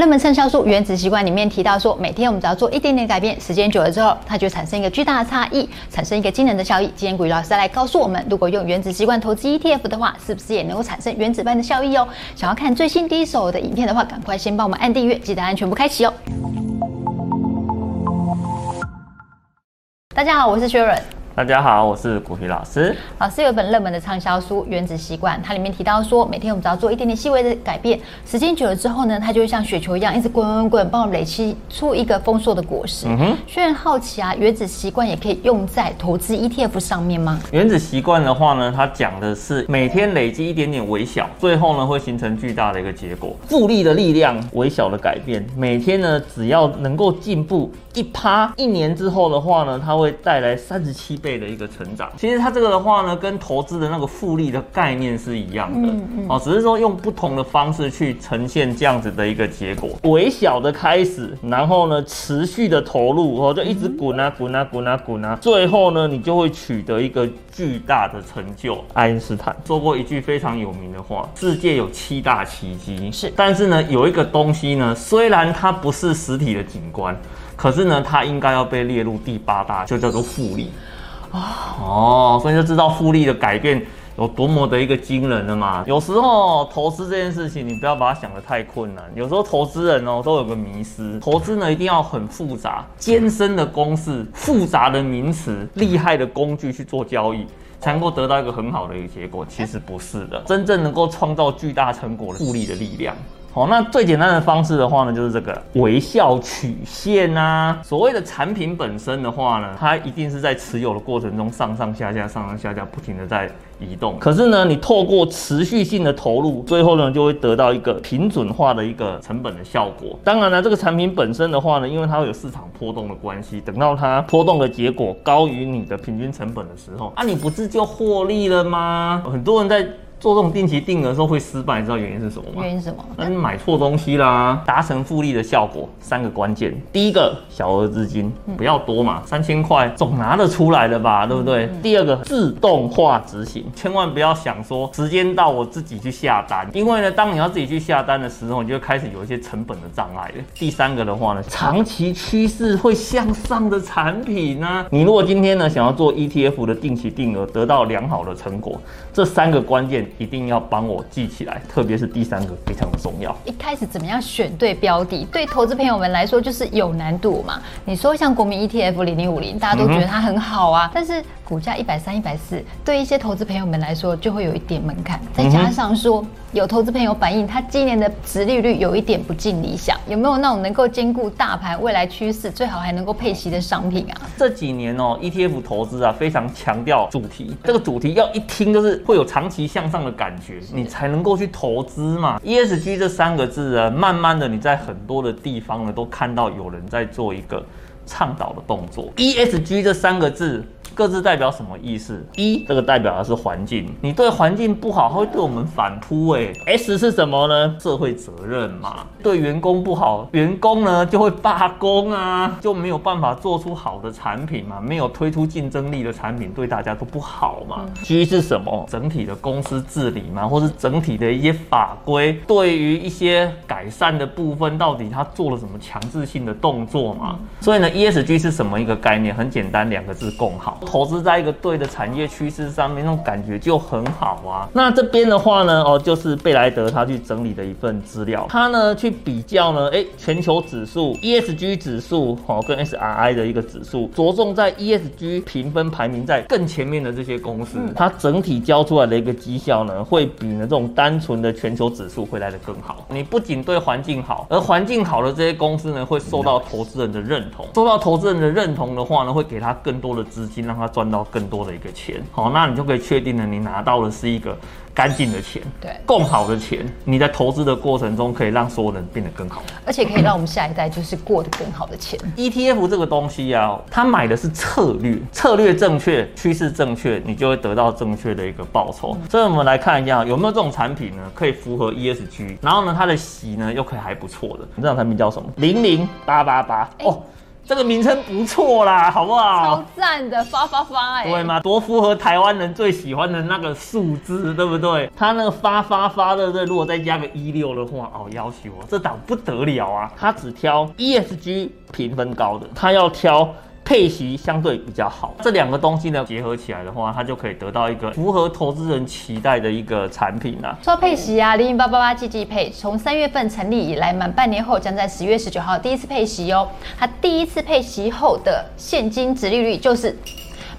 热门畅销书《原子习惯》里面提到说，每天我们只要做一点点改变，时间久了之后，它就产生一个巨大的差异，产生一个惊人的效益。今天古雨老师来告诉我们，如果用原子习惯投资 ETF 的话，是不是也能够产生原子般的效益哦？想要看最新第一手的影片的话，赶快先帮我们按订阅，记得按全部开启哦。大家好，我是薛仁。大家好，我是古雨老师。老师有一本热门的畅销书《原子习惯》，它里面提到说，每天我们只要做一点点细微的改变，时间久了之后呢，它就会像雪球一样一直滚滚滚，帮我累积出一个丰硕的果实。虽然好奇啊，原子习惯也可以用在投资 ETF 上面吗？原子习惯的话呢，它讲的是每天累积一点点微小，最后呢会形成巨大的一个结果。复利的力量，微小的改变，每天呢只要能够进步1%，一年之后的话呢，它会带来37倍的一个成长。其实它这个的话呢，跟投资的那个复利的概念是一样的，只是说用不同的方式去呈现这样子的一个结果。微小的开始，然后呢持续的投入，就一直滚啊滚啊滚啊滚啊，最后呢你就会取得一个巨大的成就。爱因斯坦说过一句非常有名的话：世界有7大奇迹。是，但是呢有一个东西呢，虽然它不是实体的景观，可是呢它应该要被列入第8大，就叫做复利。所以就知道复利的改变有多么的一个惊人了嘛。有时候投资这件事情，你不要把它想得太困难。有时候投资人都有个迷思，投资呢一定要很复杂、艰深的公式、复杂的名词、厉害的工具去做交易，才能够得到一个很好的一个结果。其实不是的，真正能够创造巨大成果的复利的力量。那最简单的方式的话呢，就是这个微笑曲线啊。所谓的产品本身的话呢，它一定是在持有的过程中上上下下、上上下下不停的在移动。可是呢，你透过持续性的投入，最后呢就会得到一个平准化的一个成本的效果。当然呢，这个产品本身的话呢，因为它会有市场波动的关系，等到它波动的结果高于你的平均成本的时候，你不是就获利了吗？很多人在做这种定期定额的时候会失败，你知道原因是什么吗？原因是什么？那你买错东西啦。达成复利的效果3个关键，第一个小额资金，不要多嘛，3000块总拿得出来的吧，对不对？第二个自动化执行，千万不要想说时间到我自己去下单，因为呢，当你要自己去下单的时候，你就会开始有一些成本的障碍了。第三个的话呢，长期趋势会向上的产品啊。你如果今天呢想要做 ETF 的定期定额，得到良好的成果，这3个关键。一定要帮我记起来，特别是第三个非常的重要。一开始怎么样选对标的，对投资朋友们来说就是有难度嘛。你说像国民 ETF 0050，大家都觉得它很好啊，但是股价130、140，对一些投资朋友们来说就会有一点门槛。再加上说，有投资朋友反映他今年的殖利率有一点不尽理想，有没有那种能够兼顾大盘未来趋势，最好还能够配息的商品啊？这几年ETF 投资啊，非常强调主题，这个主题要一听就是会有长期向上的感觉，你才能够去投资嘛。 ESG 这3个字啊，慢慢的你在很多的地方呢都看到有人在做一个倡导的动作。 ESG 这3个字各自代表什么意思？ E 这个代表的是环境，你对环境不好，它会对我们反扑。 S 是什么呢？社会责任嘛，对员工不好，员工呢就会罢工啊，就没有办法做出好的产品嘛，没有推出竞争力的产品，对大家都不好嘛。G 是什么？整体的公司治理嘛，或是整体的一些法规，对于一些改善的部分，到底它做了什么强制性的动作嘛？所以呢 ESG 是什么一个概念？很简单，2个字：共好。投资在一个对的产业趋势上面，那种感觉就很好啊。那这边的话呢，就是贝莱德他去整理的一份资料，他呢去比较呢，全球指数 ESG 指数跟 SRI 的一个指数，着重在 ESG 评分排名在更前面的这些公司，它整体交出来的一个绩效呢，会比呢这种单纯的全球指数会来得更好。你不仅对环境好，而环境好的这些公司呢，会受到投资人的认同，受到投资人的认同的话呢，会给他更多的资金，让他赚到更多的一个钱。那你就可以确定了，你拿到的是一个干净的钱，对，更好的钱。你在投资的过程中，可以让所有人变得更好，而且可以让我们下一代就是过得更好的钱。ETF 这个东西啊，它买的是策略，策略正确，趋势正确，你就会得到正确的一个报酬。所以我们来看一下，有没有这种产品呢，可以符合 ESG， 然后呢，它的息呢又可以还不错的。这种产品叫什么？00888。这个名称不错啦，好不好？超赞的，发哎、欸！对嘛，多符合台湾人最喜欢的那个数字，对不对？它那个发，对不对？如果再加个16的话，哦，要求我这档不得了啊！它只挑 ESG 评分高的，它要挑配息相对比较好，这两个东西呢结合起来的话，它就可以得到一个符合投资人期待的一个产品啊。说配息啊，00888季季配从3月份成立以来，满半年后将在10月19号第一次配息哦。它第一次配息后的现金殖利率就是。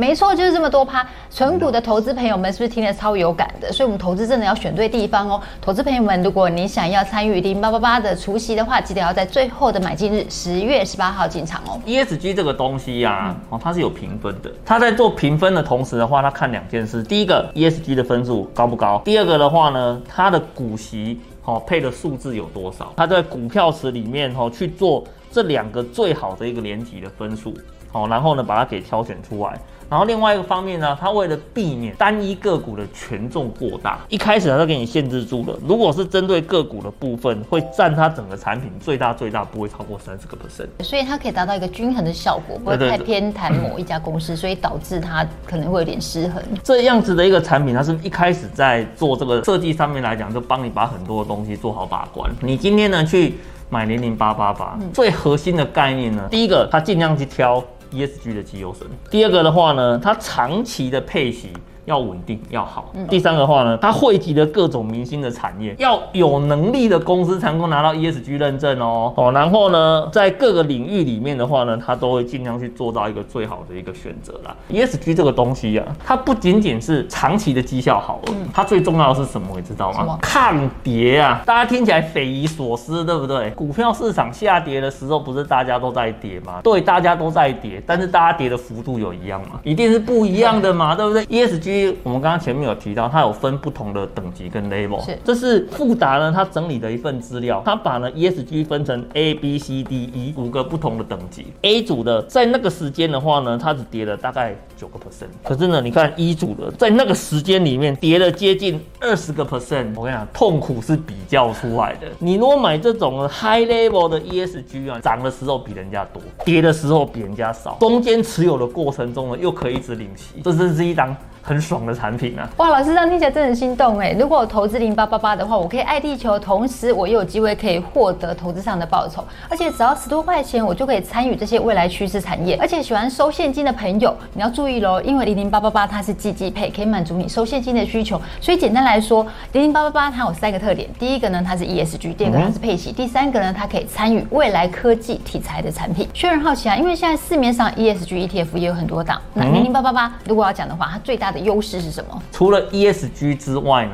没错，就是这么多趴。存股的投资朋友们是不是听得超有感的？所以我们投资真的要选对地方哦。投资朋友们，如果你想要参与0888的除息的话，记得要在最后的买进日10月18号进场哦。ESG 这个东西啊，哦，它是有评分的。它在做评分的同时的话，它看两件事：第一个 ，ESG 的分数高不高；第二个的话呢，它的股息哦配的数字有多少？它在股票池里面哦去做这两个最好的一个连结的分数。好，然后呢，把它给挑选出来。然后另外一个方面呢，它为了避免单一个股的权重过大，一开始它就给你限制住了。如果是针对个股的部分，会占它整个产品最大不会超过30%，所以它可以达到一个均衡的效果，不会太偏袒某一家公司，所以导致它可能会有点失衡。这样子的一个产品，它是一开始在做这个设计上面来讲，就帮你把很多的东西做好把关。你今天呢去买00888，最核心的概念呢，第一个它尽量去挑ESG 的绩优生，第二个的话呢，它长期的配息要稳定要好，第三个的话呢，它汇集了各种明星的产业，要有能力的公司才能够拿到 ESG 认证哦，然后呢，在各个领域里面的话呢，它都会尽量去做到一个最好的一个选择啦。ESG 这个东西啊，它不仅仅是长期的绩效好，它最重要的是什么？你知道吗？抗跌啊！大家听起来匪夷所思，对不对？股票市场下跌的时候，不是大家都在跌吗？对，大家都在跌，但是大家跌的幅度有一样吗？一定是不一样的嘛，对不对 ？ESG我们刚刚前面有提到，它有分不同的等级跟 level。这是富达呢，它整理的一份资料，它把呢 ESG 分成 A、B、C、D、E 5个不同的等级。A 组的在那个时间的话呢，它只跌了大概9%，可是呢，你看 E 组的在那个时间里面跌了接近20%。我跟你讲，痛苦是比较出来的。你如果买这种 high level 的 ESG 啊，涨的时候比人家多，跌的时候比人家少，中间持有的过程中呢，又可以一直领息，这真是一档很爽的产品啊！哇，老师这样听起来真的很心动哎！如果我投资0888的话，我可以爱地球，同时我也有机会可以获得投资上的报酬，而且只要10多块钱，我就可以参与这些未来趋势产业。而且喜欢收现金的朋友，你要注意喽，因为00888它是季季配，可以满足你收现金的需求。所以简单来说，00888它有3个特点：第一个呢，它是 ESG； 第二个它是配息；第三个呢，它可以参与未来科技题材的产品。虽然好奇啊，因为现在市面上 ESG ETF 也有很多档，那00888如果要讲的话，它最大的优势是什么？除了 ESG 之外呢，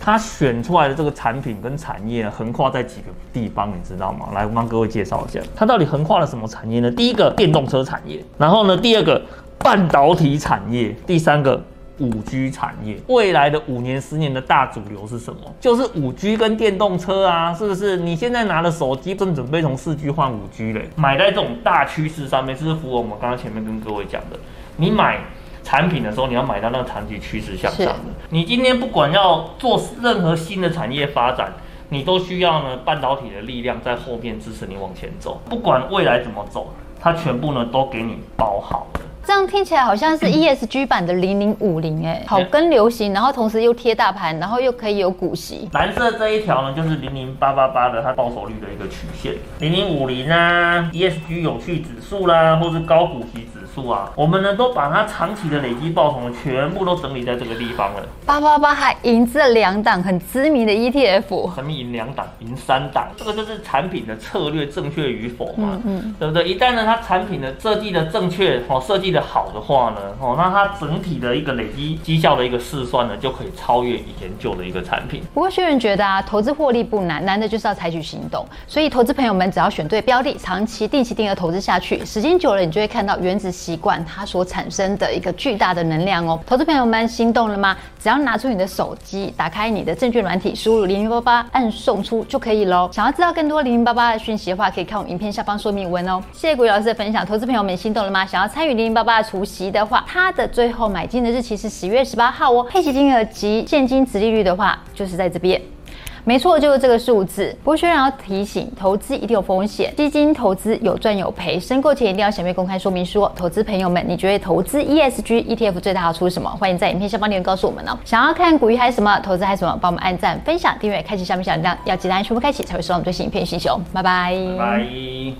它选出来的这个产品跟产业横跨在几个地方，你知道吗？来，我帮各位介绍一下，它到底横跨了什么产业呢？第一个，电动车产业，然后呢，第二个，半导体产业，第三个。5G 产业未来的5年10年的大主流是什么？就是 5G 跟电动车啊，是不是？你现在拿了手机，正准备从4G 换 5G 嘞。买在这种大趋势上面，就是符合我们刚刚前面跟各位讲的，你买产品的时候，你要买到那个长期趋势向上的。你今天不管要做任何新的产业发展，你都需要呢半导体的力量在后面支持你往前走。不管未来怎么走，它全部呢都给你包好了。这样听起来好像是 ESG 版的0050哎，好跟流行，然后同时又贴大盘，然后又可以有股息。蓝色这一条呢，就是00888的它报酬率的一个曲线，0050啊 ，ESG 有趣指数啦，或是高股息指数啊，我们呢都把它长期的累积报酬全部都整理在这个地方了。888还赢这2档很知名的 ETF， 什么赢2档，赢3档，这个就是产品的策略正确与否嘛，对不对？一旦呢它产品的设计的正确哦，设计的好的话呢，哦，那它整体的一个累积绩效的一个试算呢，就可以超越以前旧的一个产品。不过薛仁觉得啊，投资获利不难，难的就是要采取行动。所以投资朋友们只要选对标的，长期定期定额投资下去，时间久了，你就会看到原子习惯它所产生的一个巨大的能量哦。投资朋友们心动了吗？只要拿出你的手机，打开你的证券软体，输入0088，按送出就可以喽。想要知道更多0088的讯息的话，可以看我们影片下方说明文哦。谢谢股魚老师的分享，投资朋友们心动了吗？想要参与00888除息的话，它的最后买进的日期是10月18号哦。配息金额及现金殖利率的话，就是在这边。没错，就是这个数字。不过薛然要提醒，投资一定有风险，基金投资有赚有赔，申购前一定要详阅公开说明书。投资朋友们，你觉得投资 ESG ETF 最大的好处是什么？欢迎在影片下方留言告诉我们哦。想要看股鱼还是什么，投资还是什么，帮我们按赞、分享、订阅、开启下面小铃铛，要记得按全部开启才会收到我们最新影片讯息哦。拜拜。